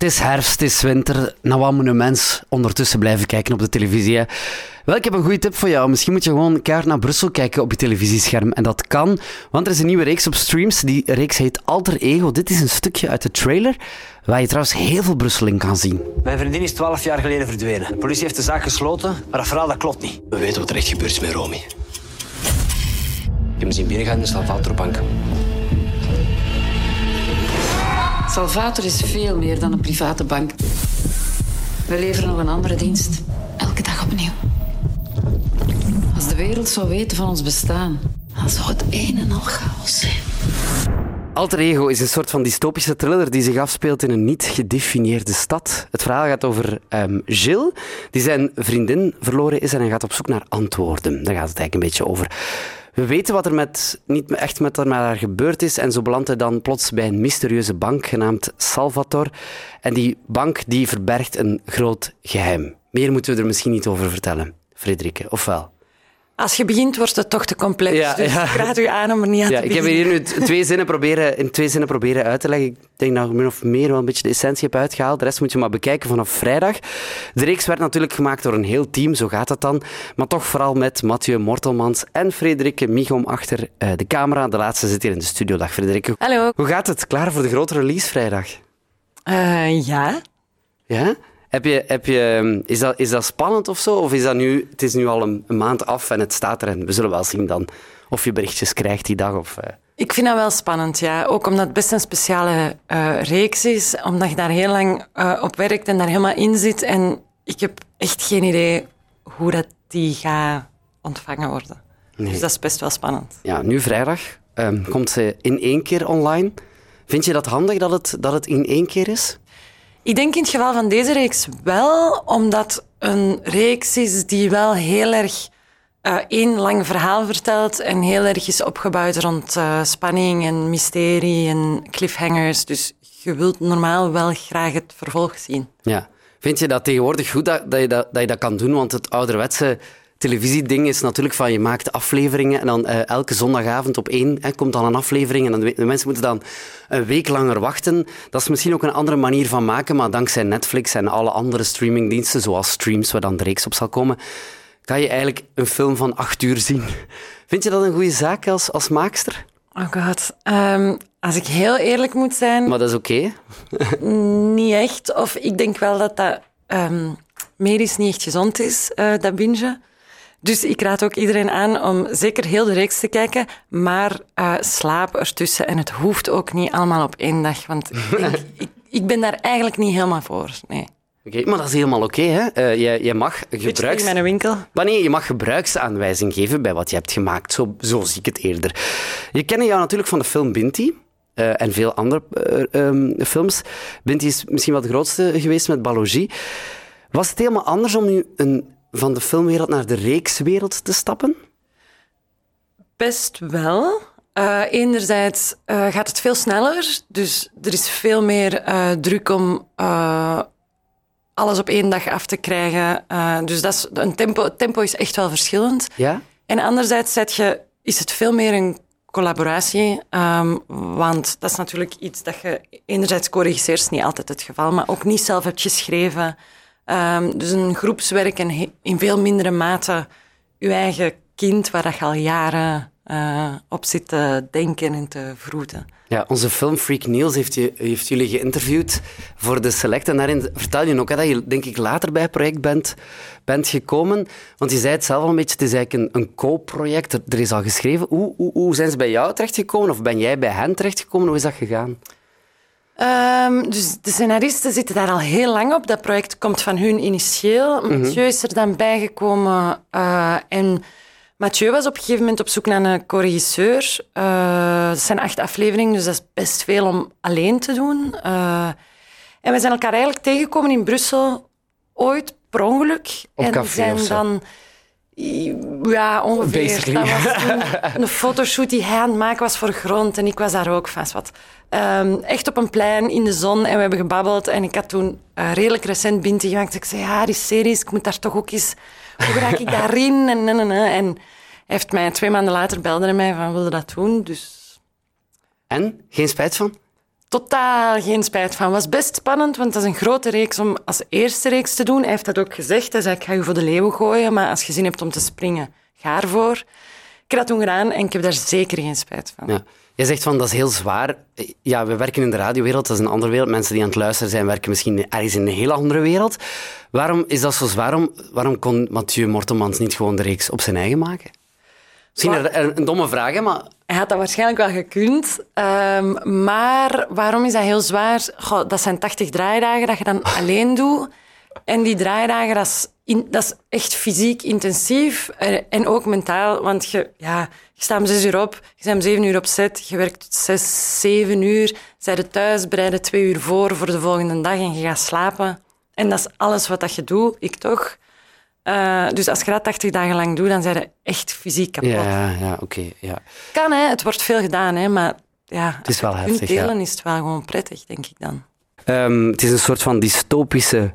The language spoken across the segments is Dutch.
Het is herfst, het is winter. Naar wat moet een mens ondertussen blijven kijken op de televisie? Hè? Wel, ik heb een goede tip voor jou. Misschien moet je gewoon keihard naar Brussel kijken op je televisiescherm. En dat kan, want er is een nieuwe reeks op Streams. Die reeks heet Alter Ego. Dit is een stukje uit de trailer, waar je trouwens heel veel Brussel in kan zien. Mijn vriendin is 12 jaar geleden verdwenen. De politie heeft de zaak gesloten, maar dat verhaal dat klopt niet. We weten wat er echt gebeurd is met Romy. Ik heb hem zien binnengaan in de Salvatorbank. Salvator is veel meer dan een private bank. We leveren nog een andere dienst. Elke dag opnieuw. Als de wereld zou weten van ons bestaan, dan zou het een en al chaos zijn. Alter Ego is een soort van dystopische thriller die zich afspeelt in een niet gedefinieerde stad. Het verhaal gaat over Gilles, die zijn vriendin verloren is en hij gaat op zoek naar antwoorden. Daar gaat het eigenlijk een beetje over. We weten wat er met haar gebeurd is en zo belandt hij dan plots bij een mysterieuze bank genaamd Salvator. En die bank die verbergt een groot geheim. Meer moeten we er misschien niet over vertellen, Frederike, of wel? Als je begint, wordt het toch te complex. Ja, dus ja. Ik raad u aan om er niet aan te beginnen. Ik heb hier nu in twee zinnen proberen uit te leggen. Ik denk dat ik min of meer wel een beetje de essentie heb uitgehaald. De rest moet je maar bekijken vanaf vrijdag. De reeks werd natuurlijk gemaakt door een heel team, zo gaat het dan. Maar toch vooral met Mathieu Mortelmans en Frederike Migom achter de camera. De laatste zit hier in de studio. Dag Frederike. Hallo. Hoe gaat het? Klaar voor de grote release vrijdag? Ja. Ja? Is dat spannend of zo? Of is dat nu, het is nu al een maand af en het staat er en we zullen wel zien dan of je berichtjes krijgt die dag? Of, Ik vind dat wel spannend, ja. Ook omdat het best een speciale reeks is, omdat je daar heel lang op werkt en daar helemaal in zit. En ik heb echt geen idee hoe dat die gaat ontvangen worden. Nee. Dus dat is best wel spannend. Ja, nu vrijdag komt ze in 1 keer online. Vind je dat handig dat het in 1 keer is? Ik denk in het geval van deze reeks wel, omdat een reeks is die wel heel erg één lang verhaal vertelt en heel erg is opgebouwd rond spanning en mysterie en cliffhangers. Dus je wilt normaal wel graag het vervolg zien. Ja. Vind je dat tegenwoordig goed dat je dat kan doen? Want het ouderwetse televisieding is natuurlijk van je maakt afleveringen en dan elke zondagavond op 1 komt dan een aflevering en dan de mensen moeten dan een week langer wachten. Dat is misschien ook een andere manier van maken, maar dankzij Netflix en alle andere streamingdiensten, zoals Streams, waar dan de reeks op zal komen, kan je eigenlijk een film van 8 uur zien. Vind je dat een goede zaak als maakster? Oh god, als ik heel eerlijk moet zijn... Maar dat is oké. Niet echt, of ik denk wel dat medisch niet echt gezond is, dat bingen. Dus ik raad ook iedereen aan om zeker heel de reeks te kijken, maar slaap ertussen. En het hoeft ook niet allemaal op 1 dag, want ik ben daar eigenlijk niet helemaal voor. Nee. Okay, maar dat is helemaal oké, hè? Je mag gebruiks... in mijn winkel. Maar nee, je mag gebruiksaanwijzing geven bij wat je hebt gemaakt. Zo zie ik het eerder. Je kent jou natuurlijk van de film Binti. En veel andere films. Binti is misschien wel de grootste geweest met Baloji. Was het helemaal anders om nu van de filmwereld naar de reekswereld te stappen? Best wel. Enerzijds gaat het veel sneller. Dus er is veel meer druk om alles op 1 dag af te krijgen. Dus dat is een tempo is echt wel verschillend. Ja? En anderzijds is het veel meer een collaboratie. Want dat is natuurlijk iets dat je enerzijds corrigeert, is niet altijd het geval, maar ook niet zelf hebt geschreven. Dus een groepswerk en in veel mindere mate je eigen kind, waar je al jaren op zit te denken en te vroeten. Ja, onze filmfreak Niels heeft jullie geïnterviewd voor de Select. En daarin vertel je ook dat je, denk ik, later bij het project bent gekomen. Want je zei het zelf al een beetje, het is eigenlijk een co-project. Er is al geschreven. Hoe zijn ze bij jou terechtgekomen? Of ben jij bij hen terechtgekomen? Hoe is dat gegaan? Dus de scenaristen zitten daar al heel lang op. Dat project komt van hun initieel. Mm-hmm. Mathieu is er dan bijgekomen. En Mathieu was op een gegeven moment op zoek naar een co-regisseur. Dat zijn 8 afleveringen, dus dat is best veel om alleen te doen. En we zijn elkaar eigenlijk tegengekomen in Brussel ooit, per ongeluk. Op en café zijn dan... Ja, ongeveer. Basically. Dat was een fotoshoot die hij aan het maken was voor Grond. En ik was daar ook vast wat. Echt op een plein in de zon. En we hebben gebabbeld. En ik had toen redelijk recent Binti gemaakt. Ik zei, ja, die series, ik moet daar toch ook eens... Hoe raak ik daarin? En hij heeft mij 2 maanden later belde en mij van, wilde dat doen? Dus... En? Geen spijt van? totaal geen spijt van. Was best spannend, want dat is een grote reeks om als eerste reeks te doen. Hij heeft dat ook gezegd. Hij zei, ik ga je voor de leeuw gooien, maar als je zin hebt om te springen, ga ervoor. Ik heb dat toen gedaan en ik heb daar zeker geen spijt van. Ja. Je zegt van, dat is heel zwaar. Ja, we werken in de radiowereld, dat is een andere wereld. Mensen die aan het luisteren zijn, werken misschien ergens in een heel andere wereld. Waarom is dat zo zwaar? Waarom kon Mathieu Mortelmans niet gewoon de reeks op zijn eigen maken? Misschien een domme vraag, hè, maar... Hij had dat waarschijnlijk wel gekund. Maar waarom is dat heel zwaar? Goh, dat zijn 80 draaidagen dat je dan alleen doet. En die draaidagen, dat is echt fysiek intensief. En ook mentaal, want je staat om 6 uur op, je staat om 7 uur op set, je werkt tot 6, 7 uur, zij de thuis, bereiden 2 uur voor de volgende dag en je gaat slapen. En dat is alles wat dat je doet, ik toch... Dus als je dat 80 dagen lang doet, dan zijn ze echt fysiek kapot. Ja, oké. Ja. Kan, hè. Het wordt veel gedaan, hè. Maar ja, het is wel heftig, delen ja. Is het wel gewoon prettig, denk ik dan. Het is een soort van dystopische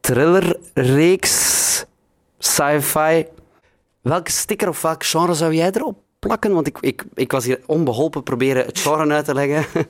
thrillerreeks, sci-fi. Welke sticker of welk genre zou jij erop plakken? Want ik was hier onbeholpen proberen het genre uit te leggen.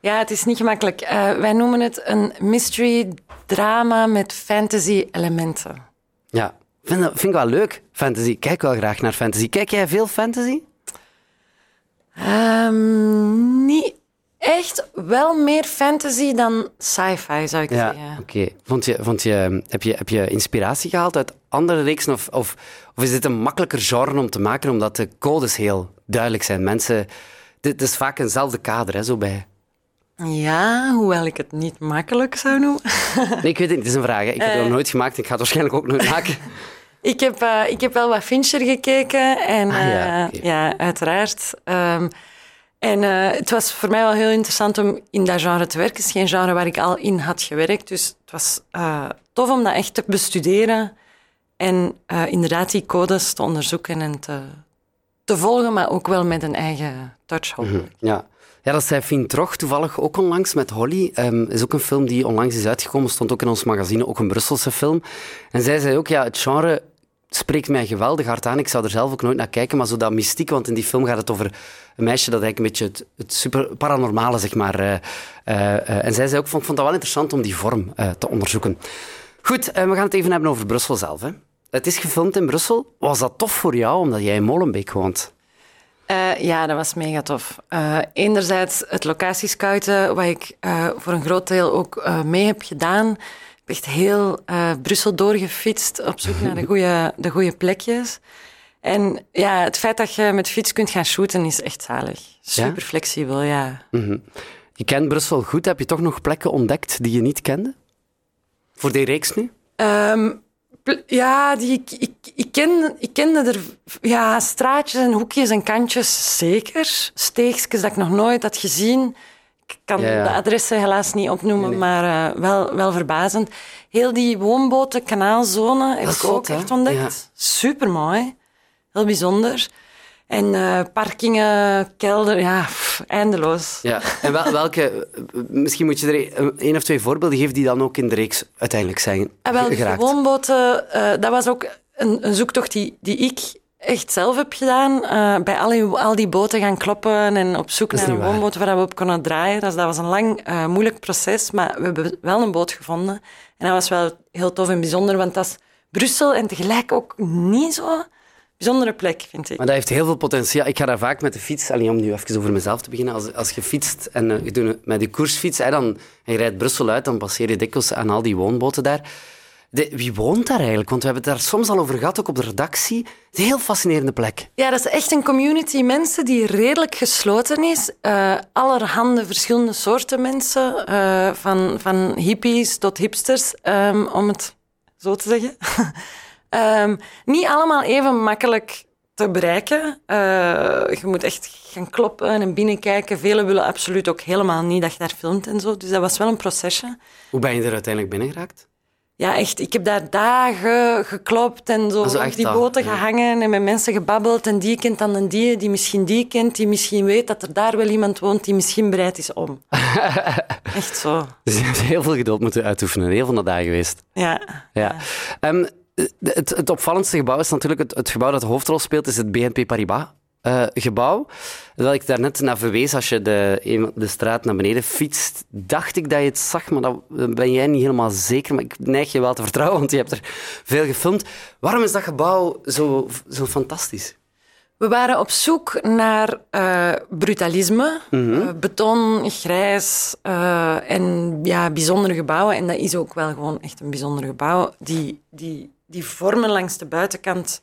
Ja, het is niet gemakkelijk. Wij noemen het een mystery-drama met fantasy-elementen. Ja, vind ik wel leuk, fantasy. Ik kijk wel graag naar fantasy. Kijk jij veel fantasy? Niet echt. Wel meer fantasy dan sci-fi, zou ik zeggen. Oké. Heb je inspiratie gehaald uit andere reeksen? Of is dit een makkelijker genre om te maken, omdat de codes heel duidelijk zijn? Mensen... Dit is vaak eenzelfde kader, hè, zo bij... Ja, hoewel ik het niet makkelijk zou noemen. Nee, ik weet het niet. Het is een vraag. Hè. Ik heb het nog nooit gemaakt en ik ga het waarschijnlijk ook nooit maken. Ik heb wel wat Fincher gekeken. En, ja, uiteraard. Het was voor mij wel heel interessant om in dat genre te werken. Het is geen genre waar ik al in had gewerkt. Dus het was tof om dat echt te bestuderen. En inderdaad die codes te onderzoeken en te volgen. Maar ook wel met een eigen touch, hopelijk. Ja. Ja, dat zei Fien Troch toevallig ook onlangs met Holly. Is ook een film die onlangs is uitgekomen, stond ook in ons magazine, ook een Brusselse film. En zij zei ook, ja, het genre spreekt mij geweldig hard aan. Ik zou er zelf ook nooit naar kijken, maar zo dat mystiek, want in die film gaat het over een meisje dat eigenlijk een beetje het super paranormale, zeg maar. En zij zei ook, ik vond dat wel interessant om die vorm te onderzoeken. Goed, we gaan het even hebben over Brussel zelf. Hè. Het is gefilmd in Brussel. Was dat tof voor jou, omdat jij in Molenbeek woont? Ja, dat was mega tof. Enerzijds het locatiescouten, wat ik voor een groot deel ook mee heb gedaan. Ik heb echt heel Brussel doorgefietst op zoek naar de goede plekjes. En ja, het feit dat je met fiets kunt gaan shooten is echt zalig. Super flexibel, ja. Mm-hmm. Je kent Brussel goed. Heb je toch nog plekken ontdekt die je niet kende? Voor die reeks nu? Ja, ik kende er straatjes en hoekjes en kantjes, zeker. Steegjes dat ik nog nooit had gezien. Ik kan de adressen helaas niet opnoemen, maar wel verbazend. Heel die woonboten, kanaalzone heb ik ook echt ontdekt. Ja. Supermooi. Heel bijzonder. En parkingen, kelder, eindeloos. Ja. En welke, misschien moet je er 1 of 2 voorbeelden geven die dan ook in de reeks uiteindelijk zijn geraakt. De woonboten, dat was ook een zoektocht die ik echt zelf heb gedaan. Bij al die boten gaan kloppen en op zoek naar een woonboot waar we op konden draaien. Dus dat was een lang, moeilijk proces, maar we hebben wel een boot gevonden. En dat was wel heel tof en bijzonder, want dat is Brussel en tegelijk ook niet zo... Bijzondere plek, vind ik. Maar dat heeft heel veel potentieel. Ik ga daar vaak met de fiets... Allee, om nu even over mezelf te beginnen. Als je fietst en je doet met de koersfiets en je rijdt Brussel uit, dan passeer je dikwijls aan al die woonboten daar. Wie woont daar eigenlijk? Want we hebben het daar soms al over gehad, ook op de redactie. Het is een heel fascinerende plek. Ja, dat is echt een community mensen die redelijk gesloten is. Allerhande verschillende soorten mensen. Van hippies tot hipsters, om het zo te zeggen. Niet allemaal even makkelijk te bereiken. Je moet echt gaan kloppen en binnenkijken. Velen willen absoluut ook helemaal niet dat je daar filmt en zo. Dus dat was wel een procesje. Hoe ben je er uiteindelijk binnengeraakt? Ja, echt. Ik heb daar dagen geklopt en zo op die boten gehangen en met mensen gebabbeld. En die kent dan een die misschien die kent, die misschien weet dat er daar wel iemand woont die misschien bereid is om. Echt zo. Dus je hebt heel veel geduld moeten uitoefenen. Heel veel naar daar geweest. Het opvallendste gebouw is natuurlijk het gebouw dat de hoofdrol speelt, is het BNP Paribas. gebouw, dat ik daarnet naar verwees, als je de straat naar beneden fietst, dacht ik dat je het zag, maar dat ben jij niet helemaal zeker, maar ik neig je wel te vertrouwen, want je hebt er veel gefilmd. Waarom is dat gebouw zo fantastisch? We waren op zoek naar brutalisme, beton, grijs en ja, bijzondere gebouwen. En dat is ook wel gewoon echt een bijzonder gebouw. Die vormen langs de buitenkant,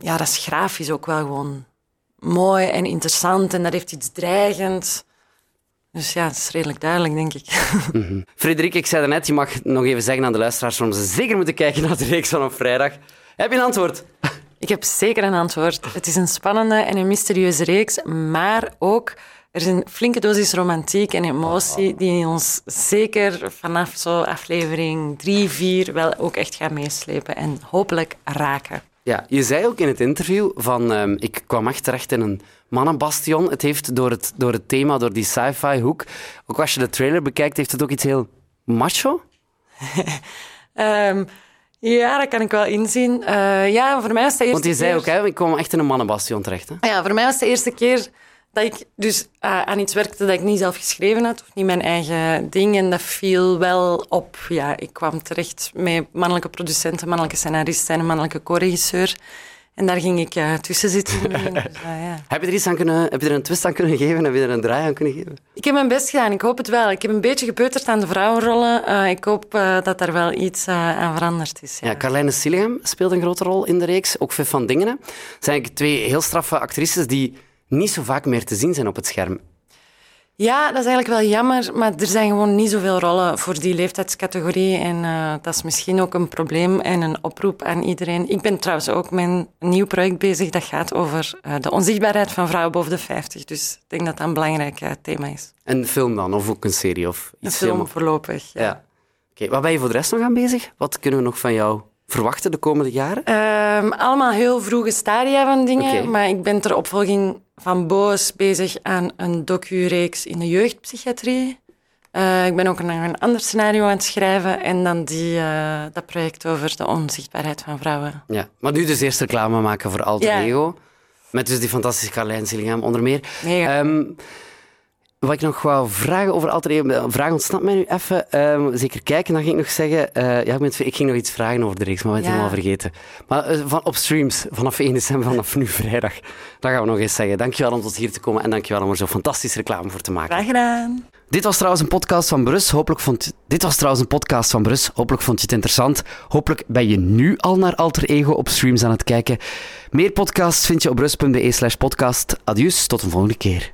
ja, dat is grafisch ook wel gewoon mooi en interessant. En dat heeft iets dreigends. Dus ja, het is redelijk duidelijk, denk ik. Frederike, ik zei daarnet, je mag nog even zeggen aan de luisteraars waarom ze zeker moeten kijken naar de reeks van op vrijdag. Heb je een antwoord? Ik heb zeker een antwoord. Het is een spannende en een mysterieuze reeks, maar ook er is een flinke dosis romantiek en emotie die ons zeker vanaf zo aflevering 3, 4 wel ook echt gaat meeslepen en hopelijk raken. Ja, je zei ook in het interview van ik kwam echt terecht in een mannenbastion. Het heeft door het thema, door die sci-fi hoek, ook als je de trailer bekijkt, heeft het ook iets heel macho? Ja, dat kan ik wel inzien. Ja, voor mij was de eerste Want je zei ook, hè, ik kwam echt in een mannenbastion terecht. Hè? Ja, voor mij was de eerste keer dat ik dus aan iets werkte dat ik niet zelf geschreven had, of niet mijn eigen ding. En dat viel wel op. Ja, ik kwam terecht met mannelijke producenten, mannelijke scenaristen en een mannelijke co-regisseur. En daar ging ik tussen zitten. Heb je er iets aan kunnen, heb je er een twist aan kunnen geven? Heb je er een draai aan kunnen geven? Ik heb mijn best gedaan, ik hoop het wel. Ik heb een beetje gepeuterd aan de vrouwenrollen. Ik hoop dat daar wel iets aan veranderd is. Ja. Ja, Carlijn Sillingham speelt een grote rol in de reeks. Ook Viv van Dingenen. Dat zijn eigenlijk twee heel straffe actrices die niet zo vaak meer te zien zijn op het scherm. Ja, dat is eigenlijk wel jammer, maar er zijn gewoon niet zoveel rollen voor die leeftijdscategorie. En dat is misschien ook een probleem en een oproep aan iedereen. Ik ben trouwens ook met een nieuw project bezig dat gaat over de onzichtbaarheid van vrouwen boven de 50. Dus ik denk dat dat een belangrijk thema is. Een film dan, of ook een serie? Of iets? Een film helemaal... voorlopig, ja. Okay. Waar ben je voor de rest nog aan bezig? Wat kunnen we nog van jou verwachten de komende jaren? Allemaal heel vroege stadia van dingen, maar ik ben ter opvolging van Boos bezig aan een docu-reeks in de jeugdpsychiatrie. Ik ben ook een ander scenario aan het schrijven en dan dat project over de onzichtbaarheid van vrouwen. Ja, maar nu dus eerst reclame maken voor Alter Ego, met dus die fantastische Carlijn Sillingham onder meer. Wat ik nog wou vragen over Alter Ego, de vraag ontsnapt mij nu even. Zeker kijken, dan ging ik nog zeggen... ik ging nog iets vragen over de reeks, maar we hebben het helemaal vergeten. Maar op Streams, vanaf 1 december, vanaf nu vrijdag, dat gaan we nog eens zeggen. Dankjewel om tot hier te komen en dankjewel om er zo fantastische reclame voor te maken. Graag gedaan. Dit was trouwens een podcast van Brus. Hopelijk vond je het interessant. Hopelijk ben je nu al naar Alter Ego op Streams aan het kijken. Meer podcasts vind je op brus.be/podcast. Adieu, tot een volgende keer.